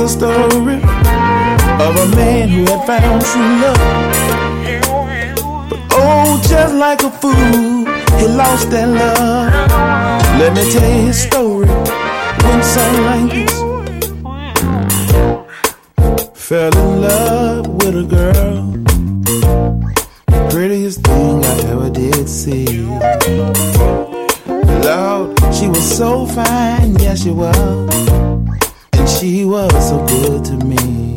was a story of a man who had found true love. But oh, just like a fool, he lost that love. Let me tell you his story. When something like this, fell in love with a girl, prettiest thing I ever did see. Lord, she was so fine, yeah she was, and she was so good to me.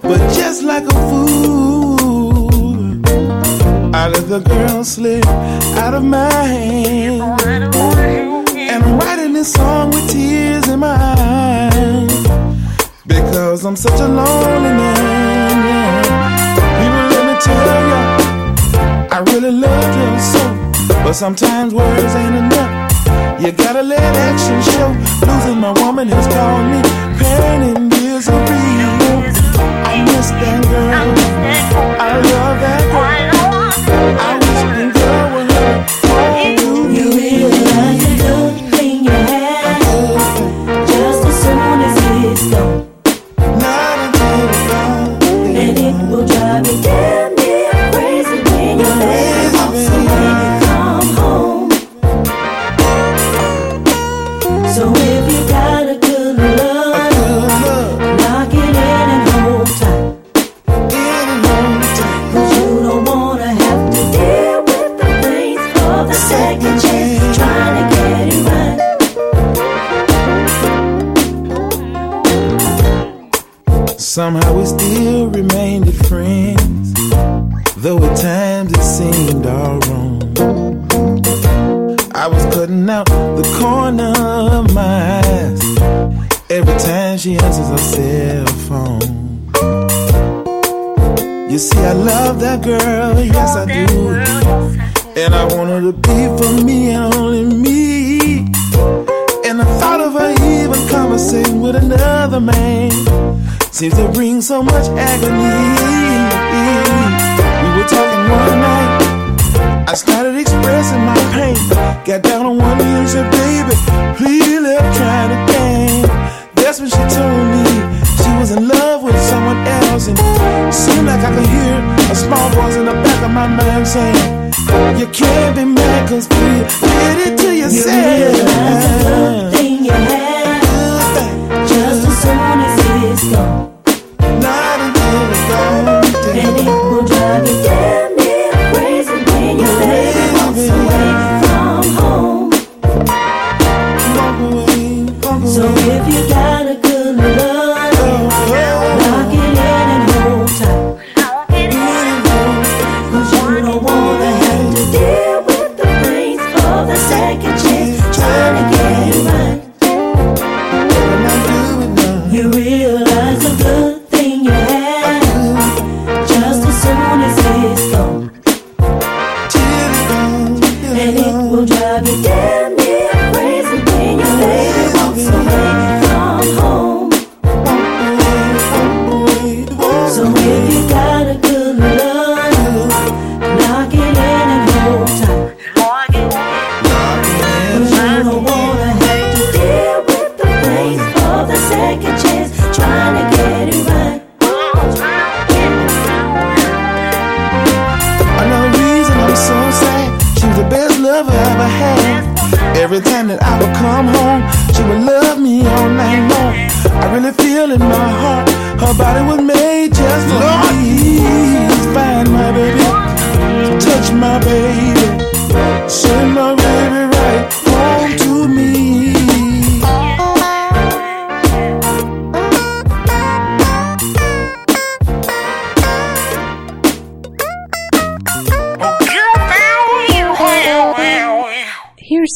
But just like a fool, I let the girl slip out of my hand. And I'm writing this song with tears in my eyes, because I'm such a lonely man. People, let me tell ya, I really love you so, but sometimes words ain't enough. You gotta let action show. Losing my woman has caused me pain and misery. I miss that girl, I love that girl, I wish that girl would love you. You really like the look in your head, just as soon as it's gone, not until it's gone, and it will drive me down near crazy when your legs off. So when you come home, so if you got a good love, knock it in and hold tight. Cause you don't wanna have to deal with the things of the second chance, trying to get it right. Somehow we still remained friends, though at times it seemed all wrong. I was cutting out the corner of my eyes every time she answers her cell phone. You see, I love that girl, yes I do, and I want her to be for me and only me. And the thought of her even conversating with another man seems to bring so much agony. We were talking one night, I started expressing my pain. Got down on one knee and said, baby, please let me try it again. That's when she told me she was in love with someone else, and it seemed like I could hear a small voice in the back of my mind saying, you can't be mad, cause you did it to yourself. You realize the good thing you had, just as soon as it's gone, not until it's gone, and it will drive you down. So if you got a good love, knock it in and hold tight. Cause you don't wanna have to deal with the pains of the second chance, trying to get it right. You realize the good thing you had, just as soon as it's gone, and it will drive you down. Every time that I would come home, she would love me all night long. I really feel in my heart, her body was made just for me. Find my baby, touch my baby, send my baby right home to me.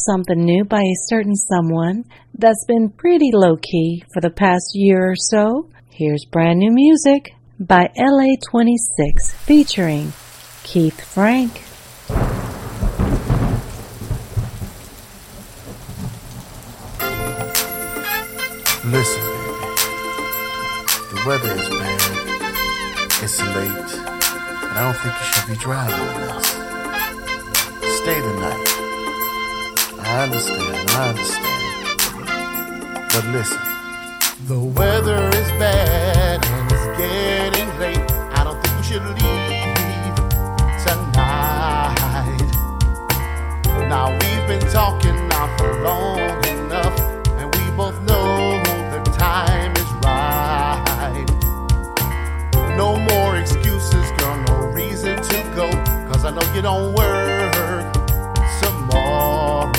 Something new by a certain someone that's been pretty low-key for the past year or so. Here's brand new music by LA26 featuring Keith Frank. Listen, baby, the weather is bad, it's late, and I don't think you should be driving with us. Stay the night. I understand, but listen, The weather is bad and it's getting late. I don't think we should leave tonight. Now we've been talking now for long enough, and we both know the time is right. No more excuses, girl, no reason to go, 'cause I know you don't work tomorrow.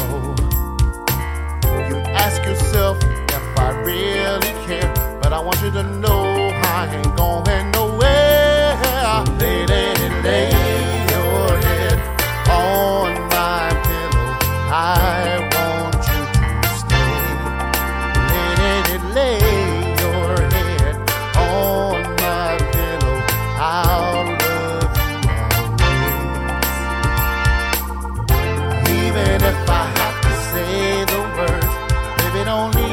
You ask yourself, I really care, but I want you to know I ain't going nowhere. Lay your head on my pillow. I want you to stay. Lay your head on my pillow. I'll love you always. Even if I have to say the words, baby, don't leave.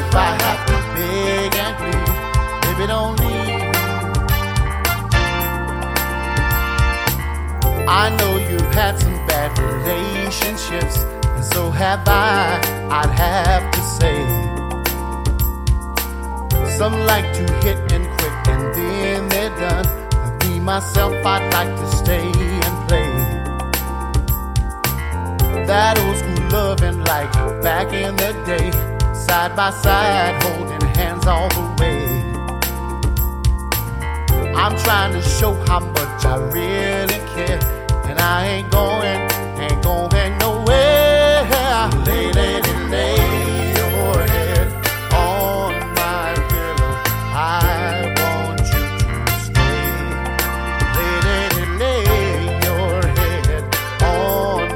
If I have to beg and plead, baby, don't leave. I know you've had some bad relationships, and so have I, I'd have to say. Some like to hit and quit, and then they're done. But me, myself, I'd like to stay and play. That old school loving like back in the day. Side by side, holding hands all the way. I'm trying to show how much I really care, and I ain't going nowhere. Lay your head on my pillow. I want you to stay. Lay your head on my pillow. I'll if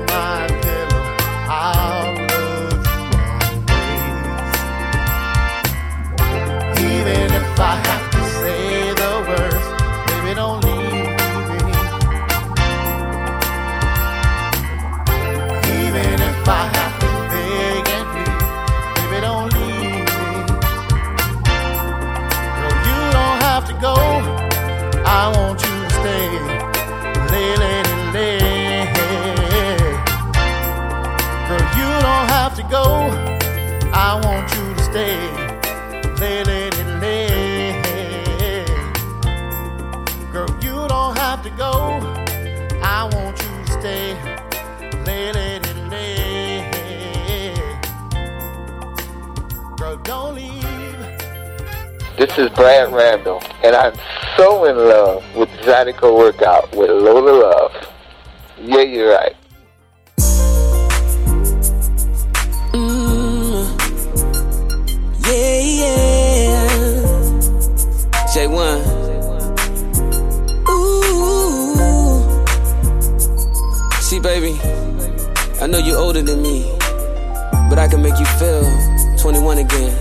I have to say the words, baby, don't leave me. Even if I have to beg and plead, baby, don't leave me. No, you don't have to go. I want you to stay. Lay. Girl, you don't have to go. I want you to stay. Lay. Girl, you don't have to go. I want you to stay. Lay. Girl, don't leave. This is Brad Randall, and I'm so in love with Zydeco Workout with Lola Love. Yeah, you're right. J1. Ooh. See, baby, I know you're older than me, but I can make you feel 21 again.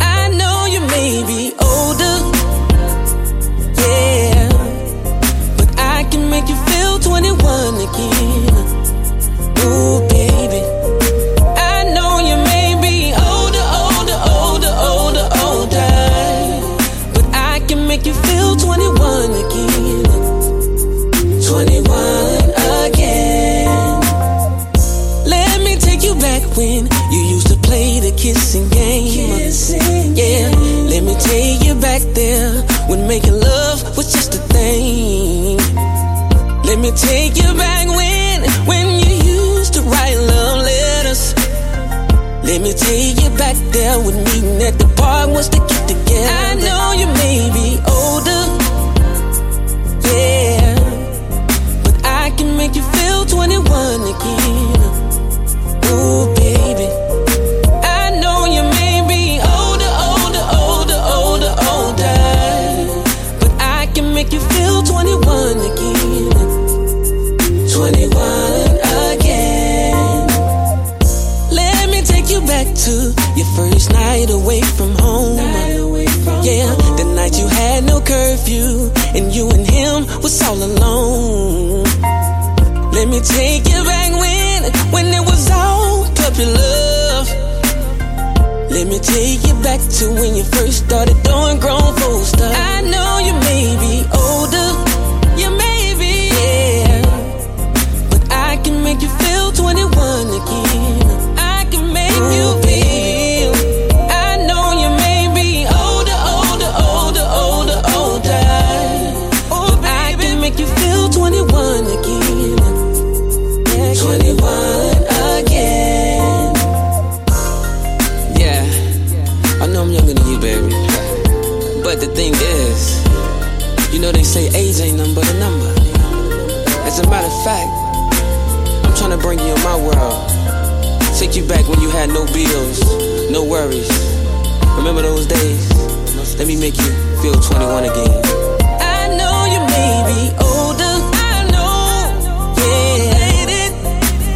I know you may be older, yeah, but I can make you feel 21 again. Ooh, baby. Make you feel 21 again. 21 again. Let me take you back when you used to play the kissing game. Yeah, let me take you back there when making love was just a thing. Let me take you back when you used to write love letters. Let me take you back there when meeting at the bar was to get together. I know you may be older, yeah, but I can make you feel 21 again. Ooh, baby, I know you may be older, but I can make you feel 21 again. 21 back to your first night away from home. Yeah, the night you had no curfew and you and him was all alone. Let me take you back when it was all puppy love. Let me take you back to when you first started doing grown folks stuff. I know you may be older, you may be, yeah, but I can make you feel 20. a matter of fact, I'm trying to bring you in my world. Take you back when you had no bills, no worries. Remember those days? Let me make you feel 21 again. I know you may be older, I know, yeah,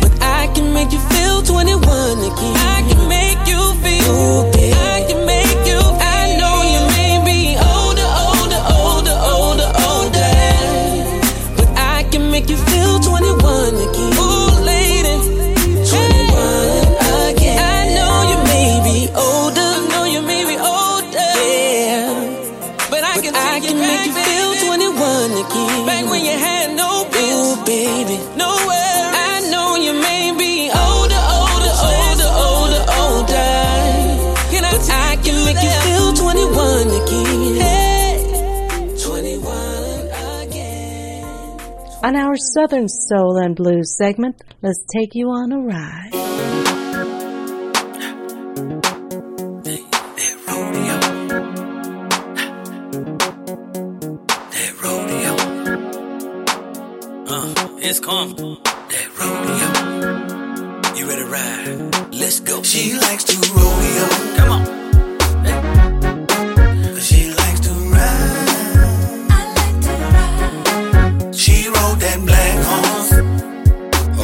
but I can make you feel 21 again. I can make you feel, I can make you feel. I know you may be older, older, older, older, older, but I can make you feel 21 again. Ooh, lady, 21 again. I know you may be older, I know you may be older, yeah, but I can, make you feel 21 again. Back when you had no bills, ooh, baby, no worries. I know you may be older, older, older, older, older, but I can make you feel 21 again. Hey, 21 again. On our Southern Soul and Blues segment, let's take you on a ride. It's calm. That rodeo. You ready to ride? Let's go. She likes to rodeo. Come on. Hey. She likes to ride. I like to ride. She rode that black horse. Oh.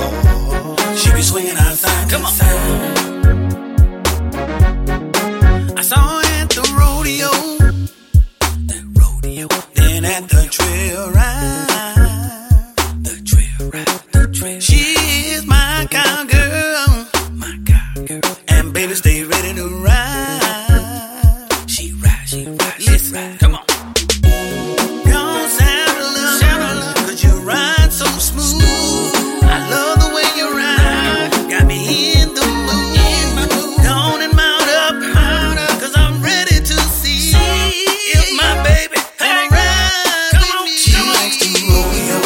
She be swinging her thigh. Come on. Side. I saw her at the rodeo. That rodeo. Then at the trail ride. She is my cowgirl, my cowgirl, and baby, stay ready to ride. She ride, she ride, she listen, ride. Come on. Cause I love, 'cause you ride so smooth. I love the way you ride, got me in the mood. Down and mount up, 'cause I'm ready to see if my baby can ride. Come on, me. She likes to rodeo.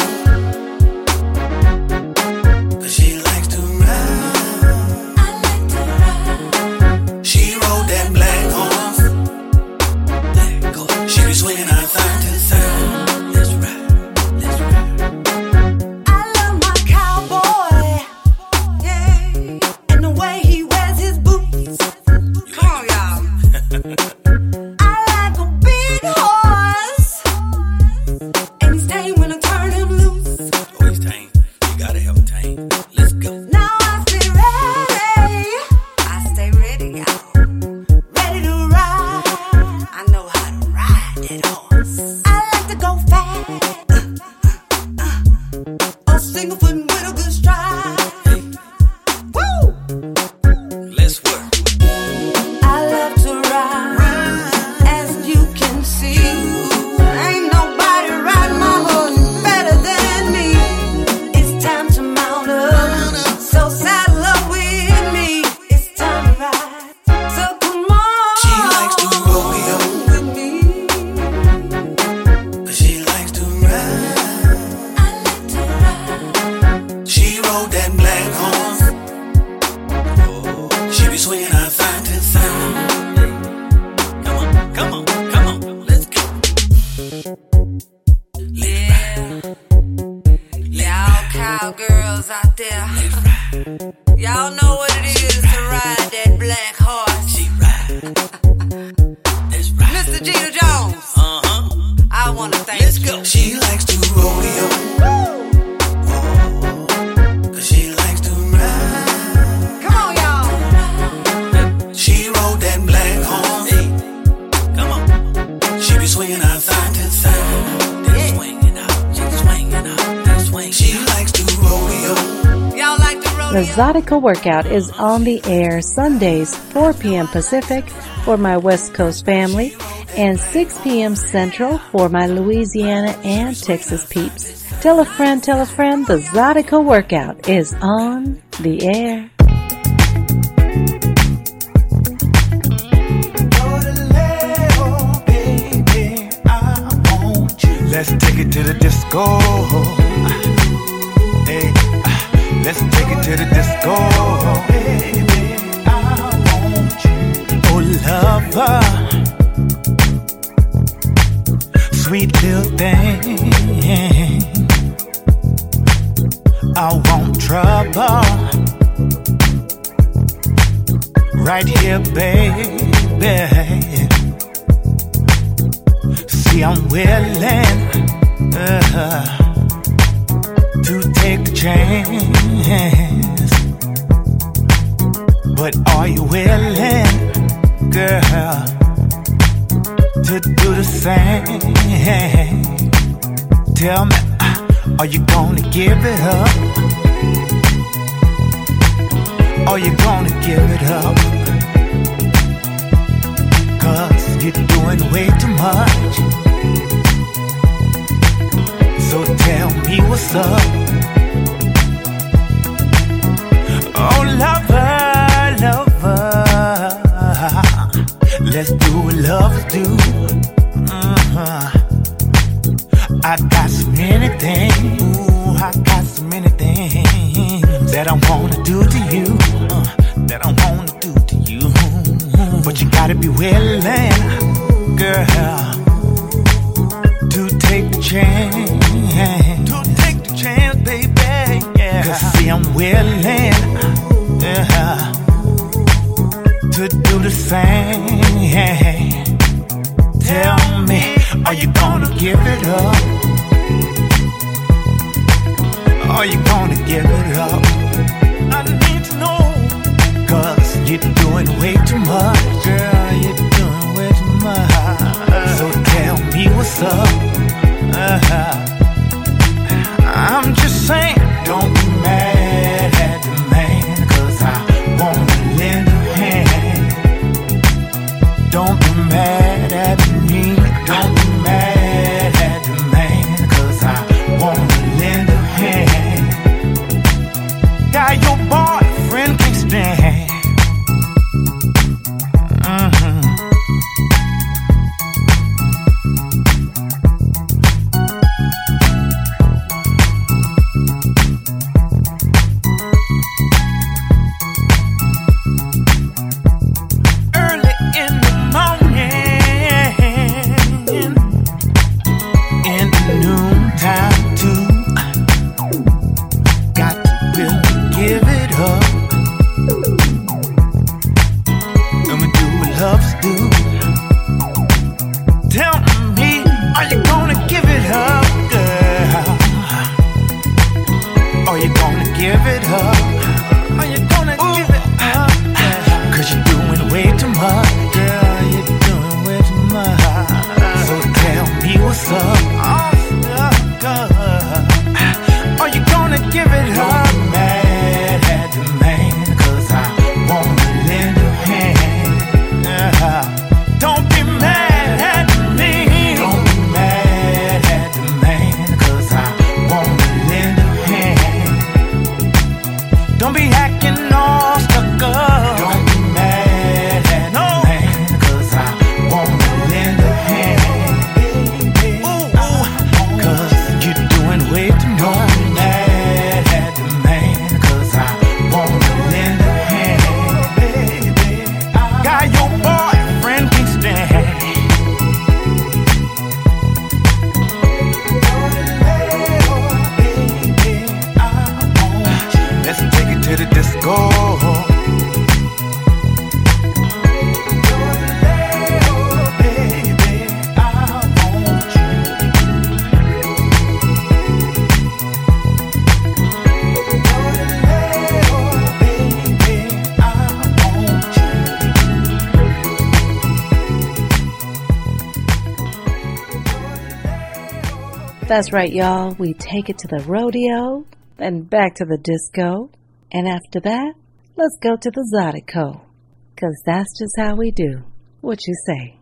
Zydeco Workout is on the air Sundays 4 p.m. Pacific for my West Coast family and 6 p.m. Central for my Louisiana and Texas peeps. Tell a friend, the Zydeco Workout is on the air. Let's take it to the disco. Hey. Let's take it to the disco. Oh, baby, I want you. Oh, lover, sweet little thing, I want trouble right here, baby. See, I'm willing to take a chance, but are you willing, girl, to do the same? Tell me, are you gonna give it up? Are you gonna give it up? Cause you're doing way too much. So tell me what's up. Oh lover, lover, let's do what lovers do. I got so many things, ooh, I got so many things that I wanna do to you, that I wanna do to you. But you gotta be willing, girl, to take the chance. To take the chance, baby, yeah. Cause see, I'm willing, yeah, to do the same. Tell me, are you gonna give it up? Are you gonna give it up? I need to know. Cause you're doing way too much. Girl, you're doing way too much. So tell me what's up. I'm just saying, don't be mad at the man, cause I wanna lend a hand. Don't be mad at me. Don't be mad at the man, cause I wanna lend a hand. Your boyfriend can stand. That's right, y'all. We take it to the rodeo, then back to the disco, and after that, let's go to the Zydeco, because that's just how we do. What you say?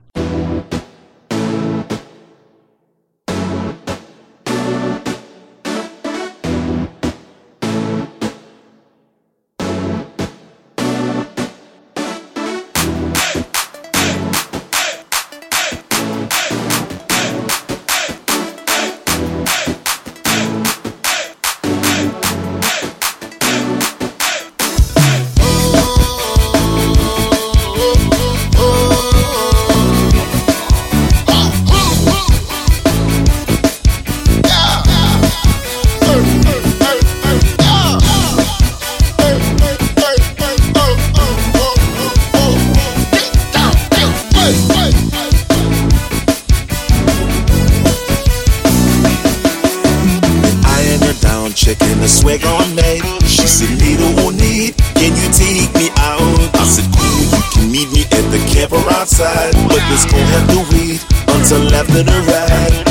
all night. She said, "Little won't need, can you take me out?" I said, "Cool, you can meet me at the camper outside, but this gon' have to wait until after the ride.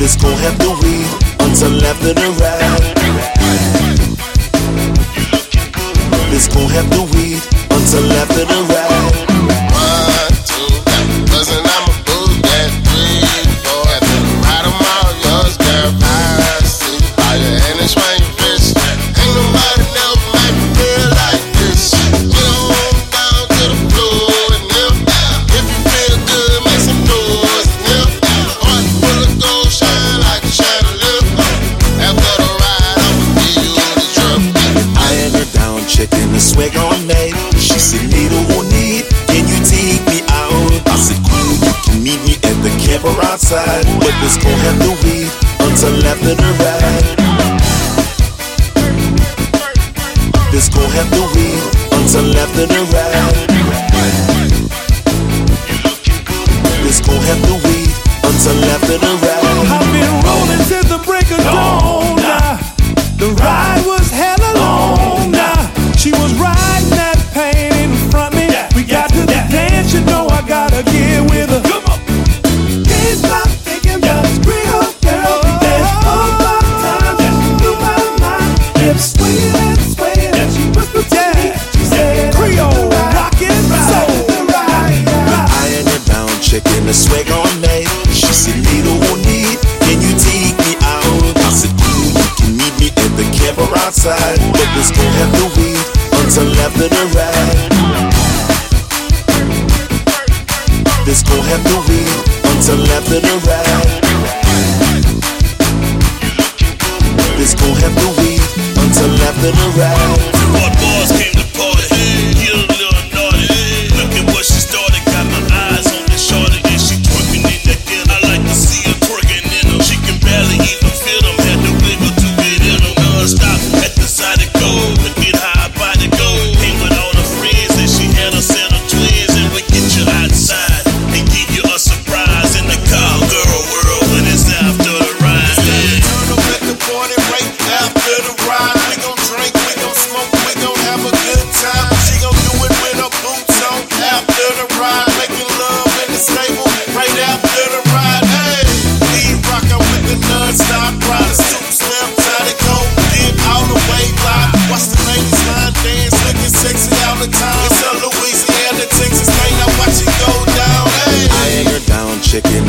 This gon' have to wait until after the ride. This gon' have to wait until after the ride." Outside, but this gon' have to wait until after the ride. This gon' have to wait until after the ride. This gon' have to wait until after the ride. I've been rolling since the break of dawn. The ride was hella long. She was riding that pain in front me. We got to the dance, you know I gotta get with her. Swag all night. She said, "Little won't need, can you take me out?" I said, "Cool, you can meet me at the camper outside, but this gon' have to wait until after the ride. This gon' have to wait until after the ride. This gon' have to wait until after the ride." What boys came to party, get a little naughty. Look at what she started, got my eyes on the shorty.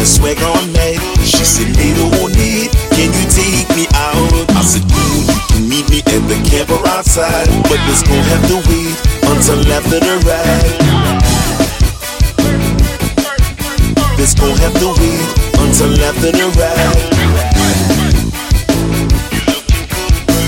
Swag all night. She said, "Little won't need, can you take me out?" I said, "Cool, you can meet me at the camper outside, but this gon' have to wait until after the ride. This gon' have to wait until after the ride.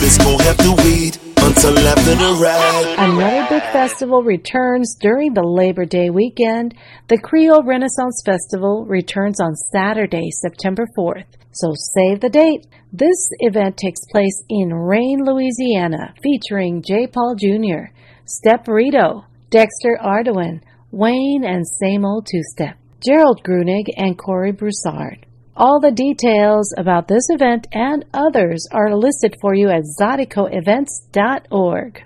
This gon' have to wait until after the ride." Another big festival returns during the Labor Day weekend. The Creole Renaissance Festival returns on Saturday, September 4th. So save the date. This event takes place in Rayne, Louisiana, featuring J. Paul Jr., Step Rito, Dexter Arduin, Wayne and Same Old Two Step, Gerald Grunig, and Corey Broussard. All the details about this event and others are listed for you at ZydecoEvents.org.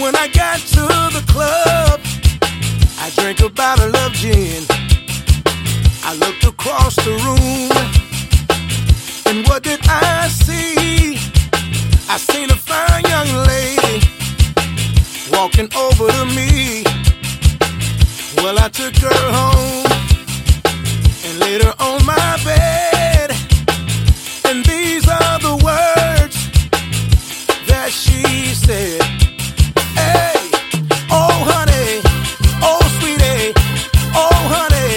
When I got to the club, I drank a bottle of gin. I looked across the room, and what did I see? I seen a fine young lady walking over to me. Well, I took her home and laid her on my bed, and these are the words that she said. Hey, oh honey, oh sweetie, oh honey,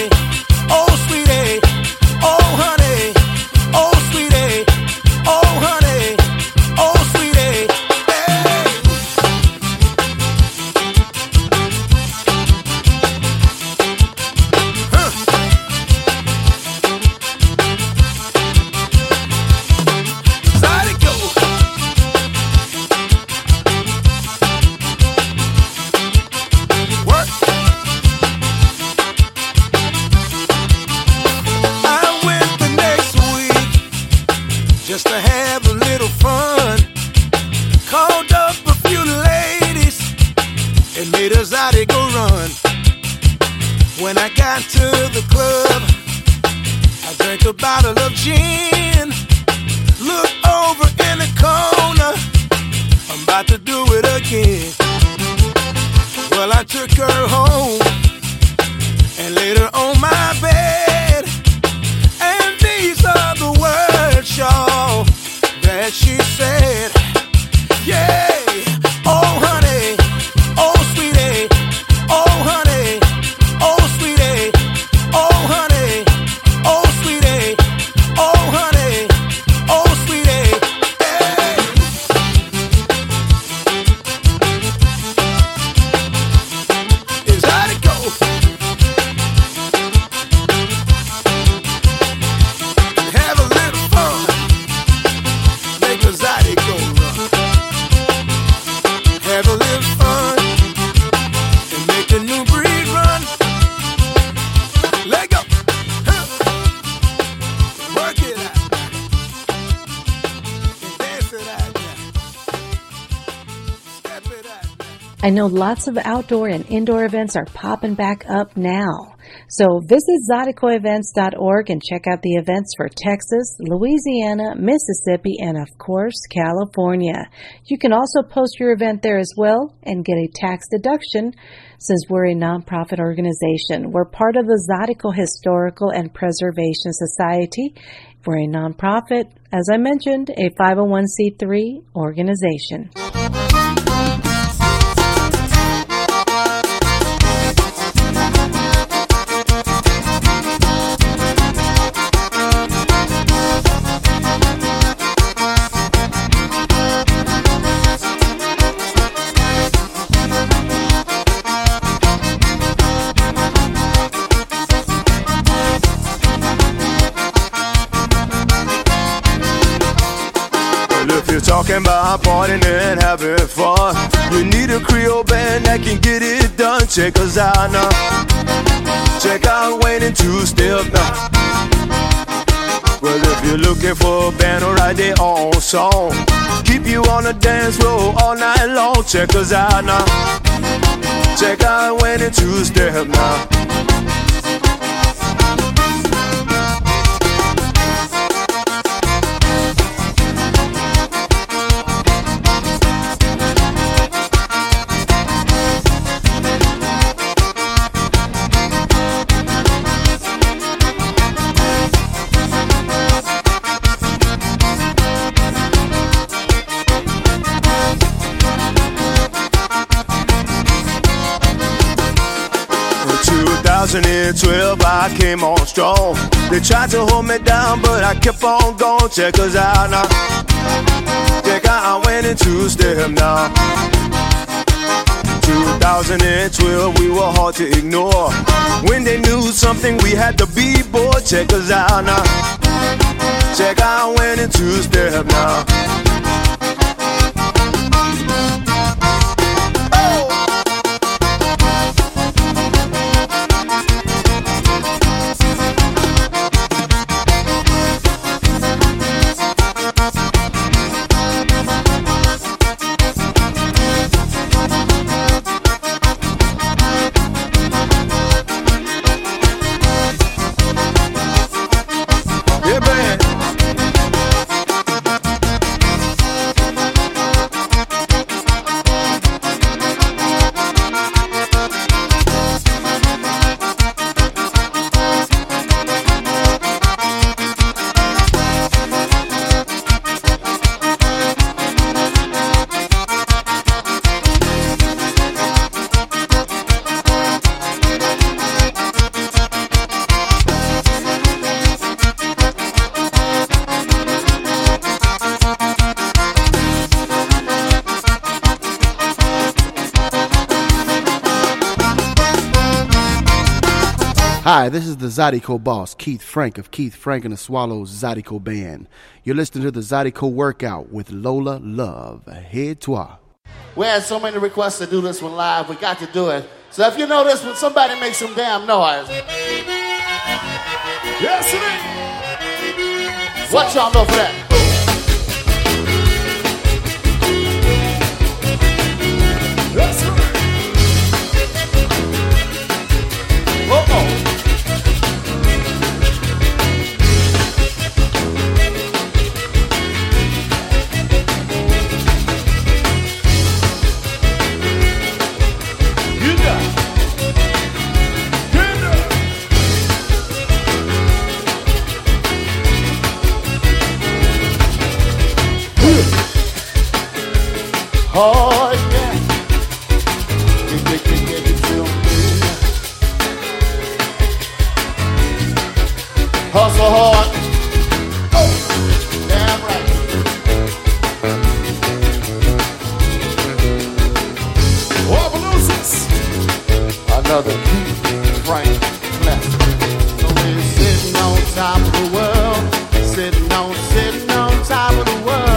oh sweetie, oh honey, oh sweetie, just to have a little fun. Called up a few ladies and made a Zydeco run. When I got to the club, I drank a bottle of gin. Looked over in the corner, I'm about to do it again. Well, I took her home and laid her on my bed. And these are the words, y'all, that she said. Yeah, oh honey, oh sweetie, oh honey, oh sweetie, oh honey, oh sweetie, oh honey, oh sweetie, hey. It's how it go. Have a little fun. Make a Zydeco. Have a little fun and make the new breed run. Let go. Huh. Work it out. Dance it out. Step it out. I know lots of outdoor and indoor events are popping back up now. So visit ZydecoEvents.org and check out the events for Texas, Louisiana, Mississippi, and of course, California. You can also post your event there as well and get a tax deduction since we're a nonprofit organization. We're part of the Zydeco Historical and Preservation Society. We're a nonprofit, as I mentioned, a 501c3 organization. Talking about partying and having fun. You need a Creole band that can get it done. Check us out now. Check out Wayne and Two Step now. Well, if you're looking for a band to write their own song, keep you on the dance floor all night long. Check us out now. Check out Wayne and Two Step now. In 2012, I came on strong. They tried to hold me down, but I kept on going. Check us out now. Check out, I went in two-step now. 2012, we were hard to ignore. When they knew something, we had to be bored. Check us out now. Check out, I went in two-step now. Hi, this is the Zydeco boss, Keith Frank of Keith Frank and the Swallers Zydeco Band. You're listening to the Zydeco Workout with Lola Love. Head toi. We had so many requests to do this one live, we got to do it. So if you know this one, somebody make some damn noise. Yes, it is. What y'all know for that? hard, yeah. Give it to me. Hustle hard. Oh, damn right. Oh, Belusis. Another Keith Frank classic. So we're sitting on top of the world, sitting on top of the world.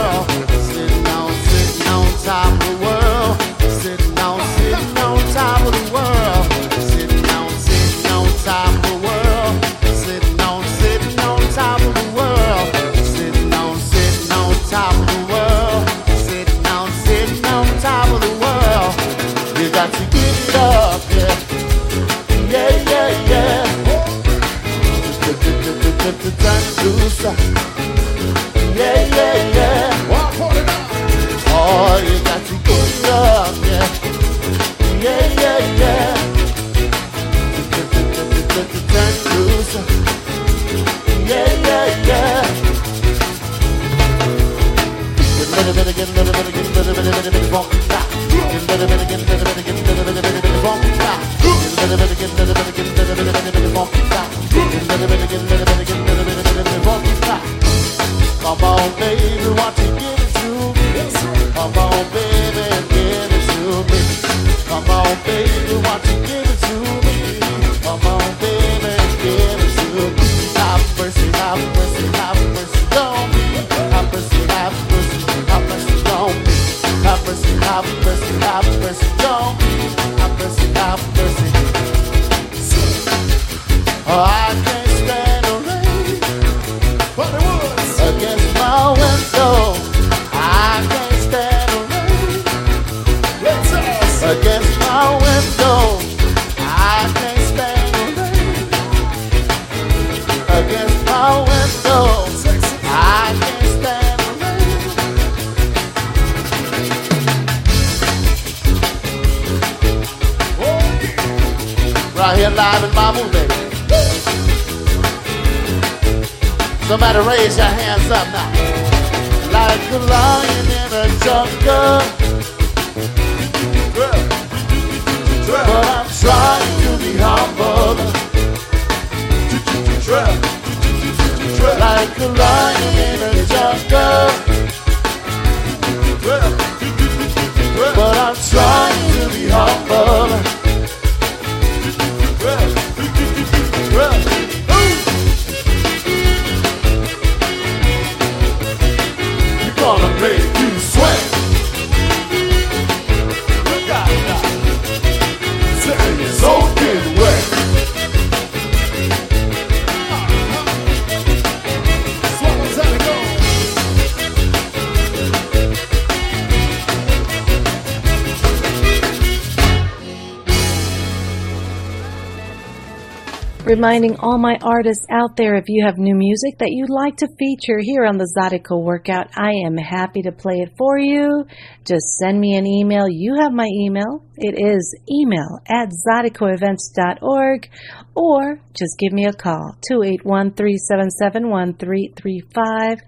Reminding all my artists out there, if you have new music that you'd like to feature here on the Zydeco Workout, I am happy to play it for you. Just send me an email. You have my email. It is email@ZydecoEvents.org, or just give me a call, 281-377-1335,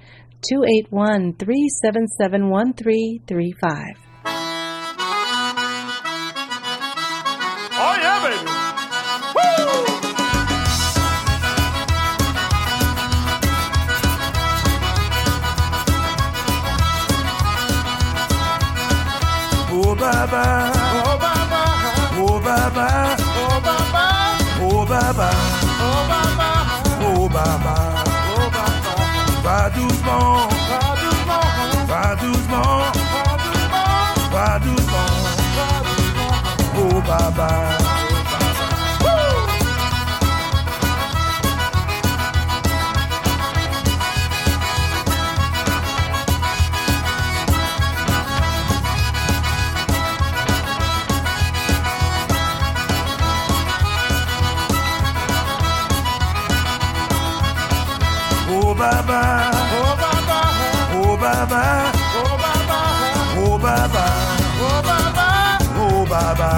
281-377-1335. Oh, yeah, baby. Baba, oh Baba, oh Baba, oh Baba, oh Baba, oh Baba, oh Baba, oh Baba, va doucement, va doucement, va doucement, va doucement, oh Baba. Baba, oh Baba, oh Baba, oh Baba, oh Baba, oh Baba, oh Baba,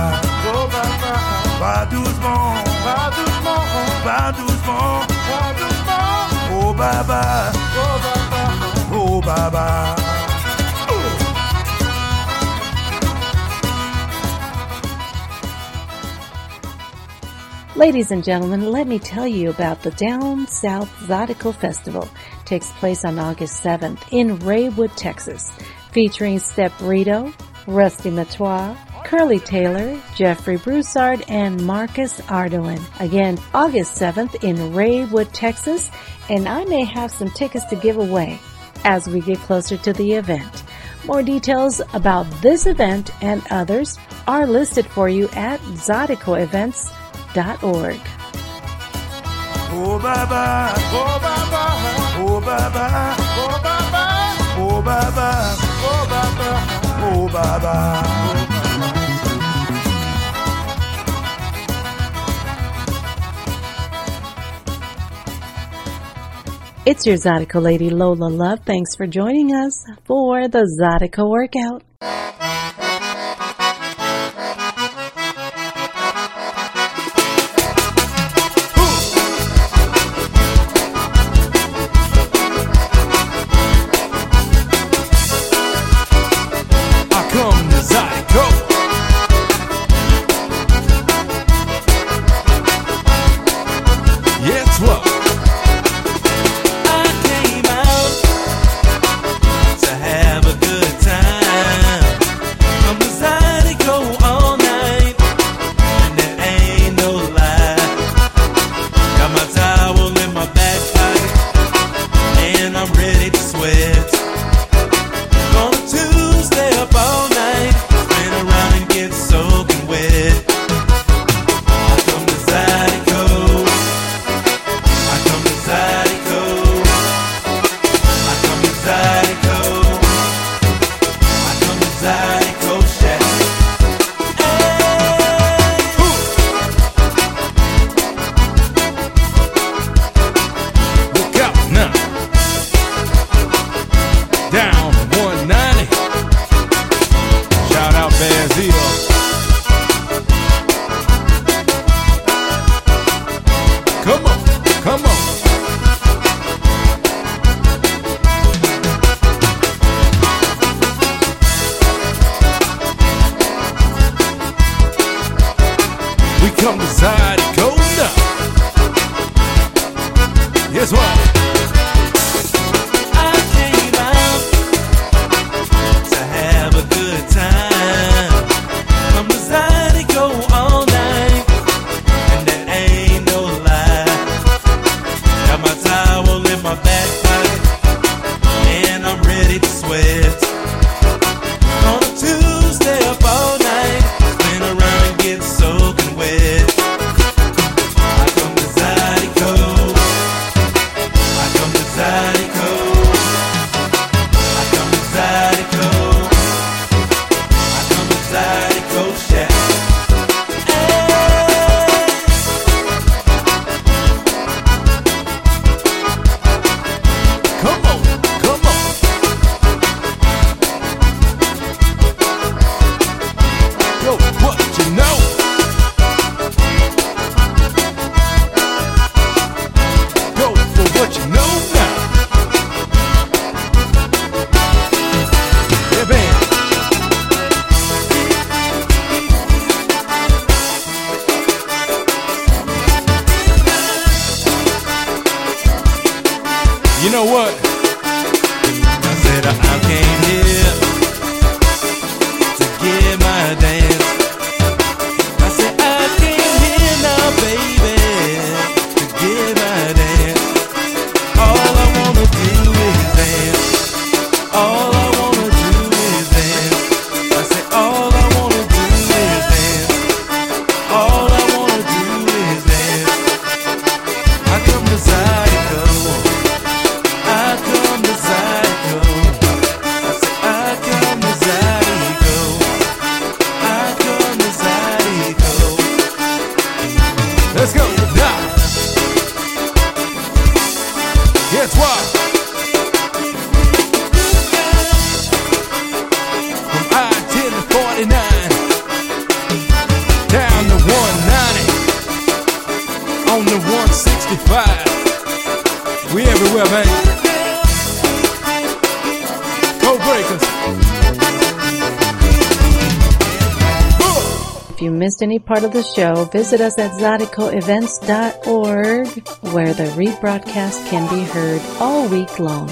oh Baba, va doucement, va doucement, va doucement, va doucement, oh Baba, oh Baba, oh Baba. Ladies and gentlemen, let me tell you about the Down South Zydeco Festival. It takes place on August 7th in Raywood, Texas, featuring Step Rito, Rusty Matois, Curly Taylor, Jeffrey Broussard, and Marcus Ardoin. Again, August 7th in Raywood, Texas, and I may have some tickets to give away as we get closer to the event. More details about this event and others are listed for you at ZydecoEvents.org. Oh, Baba, oh, Baba, oh, Baba, oh, Baba, oh, Baba, oh, Baba, oh, Baba. It's your Zydeco lady, Lola Love. Thanks for joining us for the Zydeco Workout. I you missed any part of the show, visit us at ZydecoEvents.org, where the rebroadcast can be heard all week long.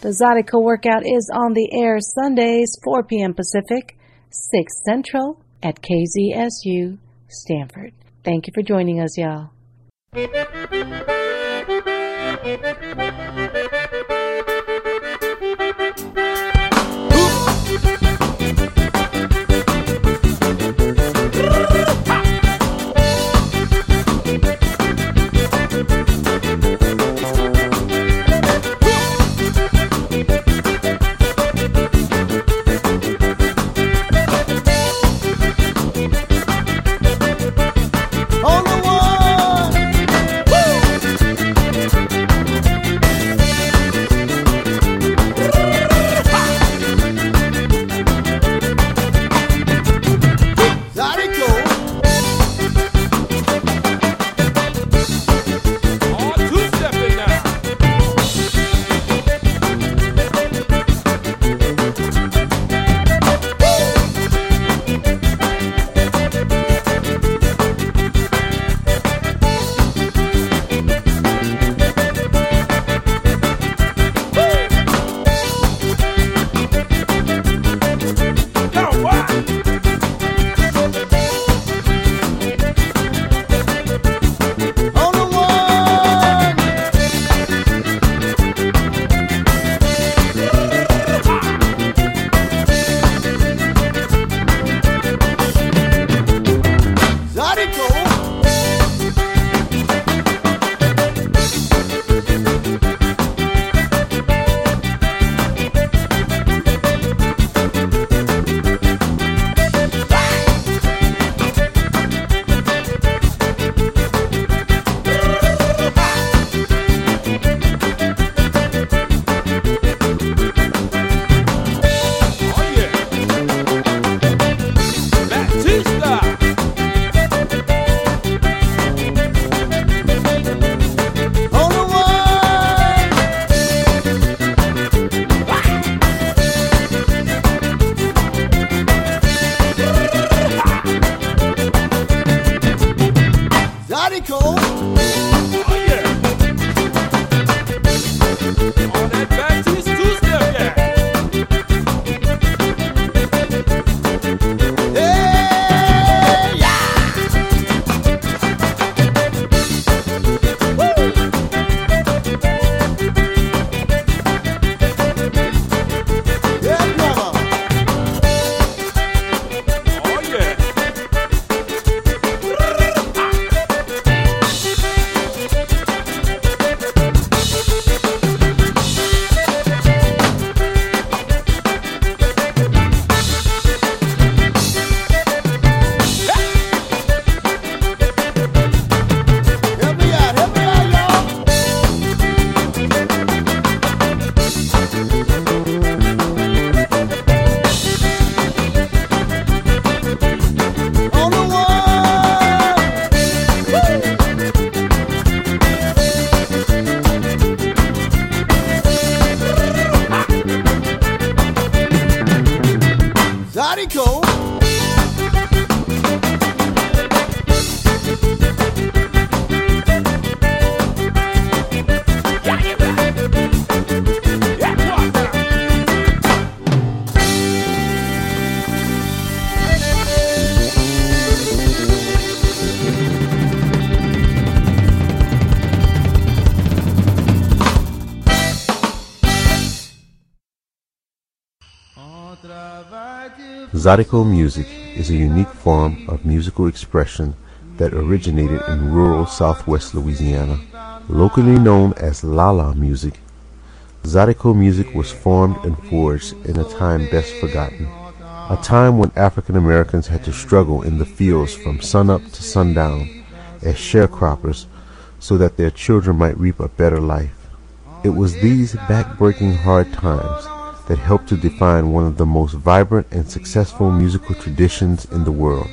The Zydeco Workout is on the air Sundays, 4 p.m. Pacific, 6 Central at KZSU Stanford. Thank you for joining us, y'all. Zydeco. Zydeco music is a unique form of musical expression that originated in rural southwest Louisiana, locally known as la-la music. Zydeco music was formed and forged in a time best forgotten, a time when African Americans had to struggle in the fields from sunup to sundown as sharecroppers so that their children might reap a better life. It was these backbreaking hard times that helped to define one of the most vibrant and successful musical traditions in the world.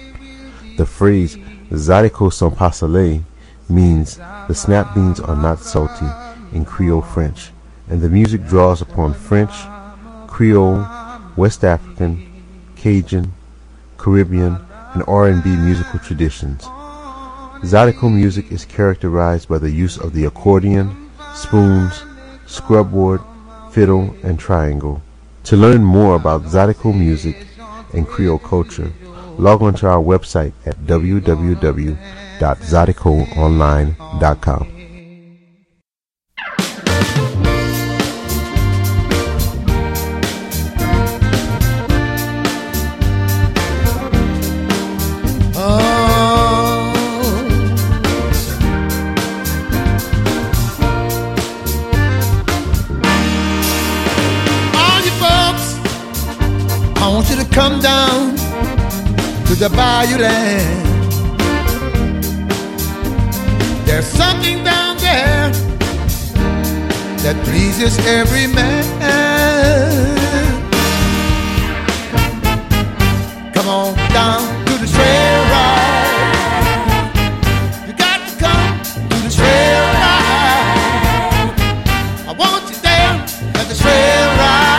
The phrase Zydeco sans passelet means the snap beans are not salty in Creole French, and the music draws upon French, Creole, West African, Cajun, Caribbean, and R&B musical traditions. Zydeco music is characterized by the use of the accordion, spoons, scrubboard, fiddle, and triangle. To learn more about Zydeco music and Creole culture, log on to our website at www.ZydecoOnline.com. Come down to the bayou land. There's something down there that pleases every man. Come on down to the trail ride. You got to come to the trail ride. I want you there at the trail ride.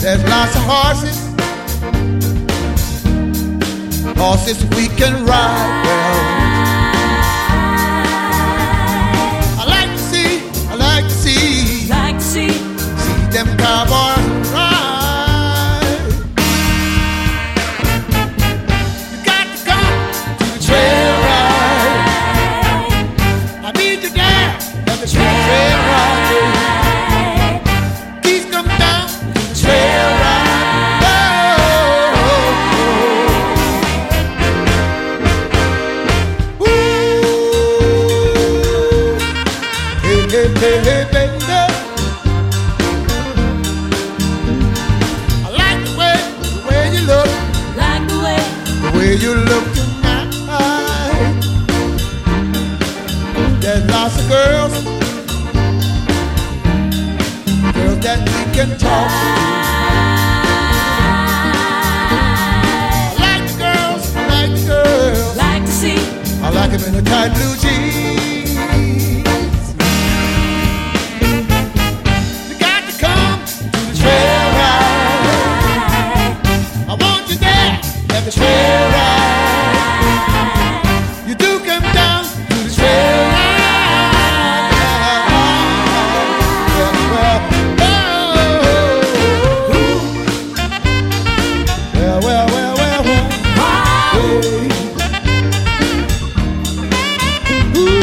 There's lots of horses we can ride. Well, I like to see them cowboys ride. You got to come to the trail ride. I need you there at the trail ride. You look tonight. There's lots of girls that we can talk to. I like the girls. Like to see. I like them in the tight blue jeans. You got to come to the trail ride. I want you there at the trail ride. Ooh.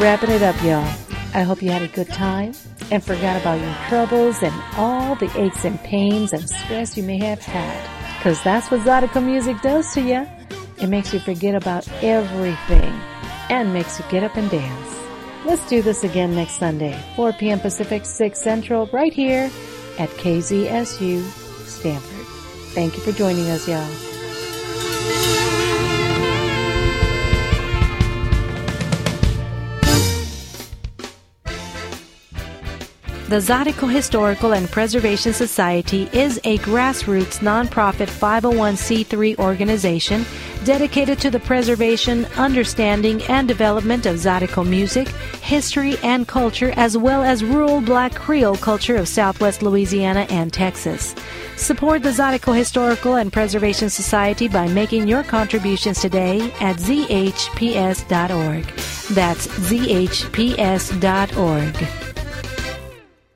Wrapping it up, y'all. I hope you had a good time and forgot about your troubles and all the aches and pains and stress you may have had. Because that's what Zydeco music does to you. It makes you forget about everything and makes you get up and dance. Let's do this again next Sunday, 4 p.m. Pacific, 6 Central, right here at KZSU Stanford. Thank you for joining us, y'all. The Zydeco Historical and Preservation Society is a grassroots nonprofit 501c3 organization dedicated to the preservation, understanding, and development of Zydeco music, history, and culture, as well as rural Black Creole culture of Southwest Louisiana and Texas. Support the Zydeco Historical and Preservation Society by making your contributions today at zhps.org. That's zhps.org.